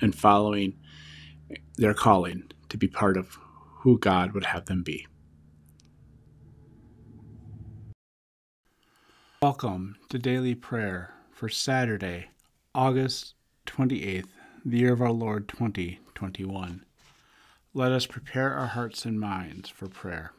and following their calling to be part of who God would have them be. Welcome to Daily Prayer for Saturday, August 28th, the year of our Lord 2021. Let us prepare our hearts and minds for prayer.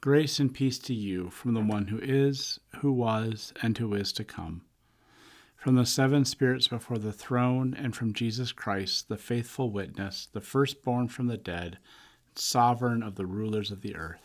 Grace and peace to you from the one who is, who was, and who is to come. From the seven spirits before the throne, and from Jesus Christ, the faithful witness, the firstborn from the dead, sovereign of the rulers of the earth.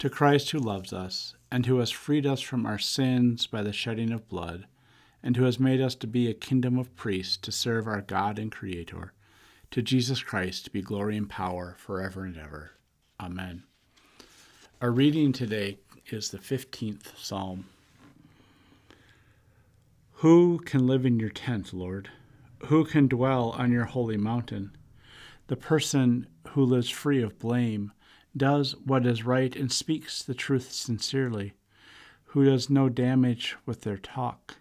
To Christ who loves us, and who has freed us from our sins by the shedding of blood, and who has made us to be a kingdom of priests to serve our God and Creator, to Jesus Christ be glory and power forever and ever. Amen. Our reading today is the 15th Psalm. Who can live in your tent, Lord? Who can dwell on your holy mountain? The person who lives free of blame, does what is right and speaks the truth sincerely, who does no damage with their talk,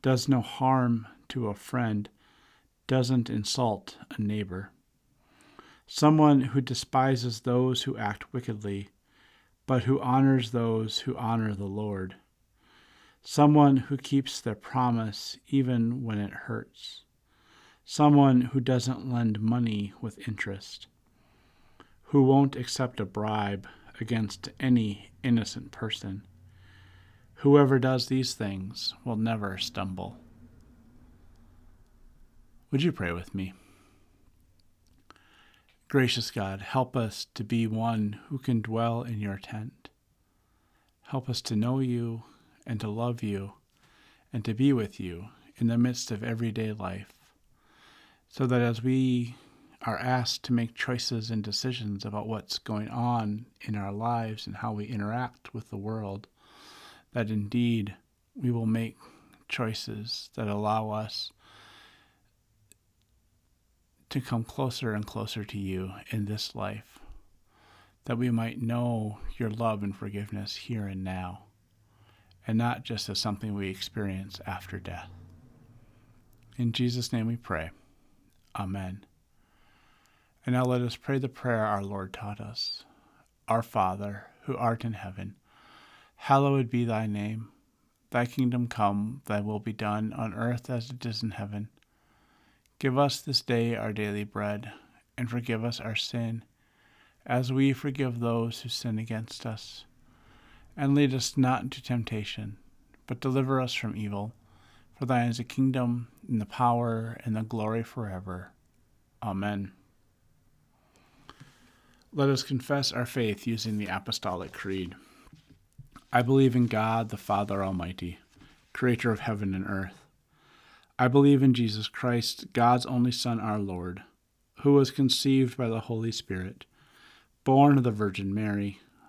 does no harm to a friend, doesn't insult a neighbor. Someone who despises those who act wickedly, but who honors those who honor the Lord. Someone who keeps their promise even when it hurts. Someone who doesn't lend money with interest. Who won't accept a bribe against any innocent person. Whoever does these things will never stumble. Would you pray with me? Gracious God, help us to be one who can dwell in your tent. Help us to know you and to love you, and to be with you in the midst of everyday life, so that as we are asked to make choices and decisions about what's going on in our lives and how we interact with the world, that indeed we will make choices that allow us to come closer and closer to you in this life, that we might know your love and forgiveness here and now, and not just as something we experience after death. In Jesus' name we pray. Amen. And now let us pray the prayer our Lord taught us. Our Father, who art in heaven, hallowed be thy name. Thy kingdom come, thy will be done on earth as it is in heaven. Give us this day our daily bread, and forgive us our sin, as we forgive those who sin against us. And lead us not into temptation, but deliver us from evil. For thine is the kingdom, and the power, and the glory forever. Amen. Let us confess our faith using the Apostolic Creed. I believe in God, the Father Almighty, creator of heaven and earth. I believe in Jesus Christ, God's only Son, our Lord, who was conceived by the Holy Spirit, born of the Virgin Mary,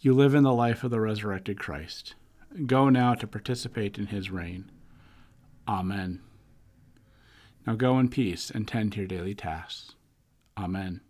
You live in the life of the resurrected Christ. Go now to participate in his reign. Amen. Now go in peace and tend to your daily tasks. Amen.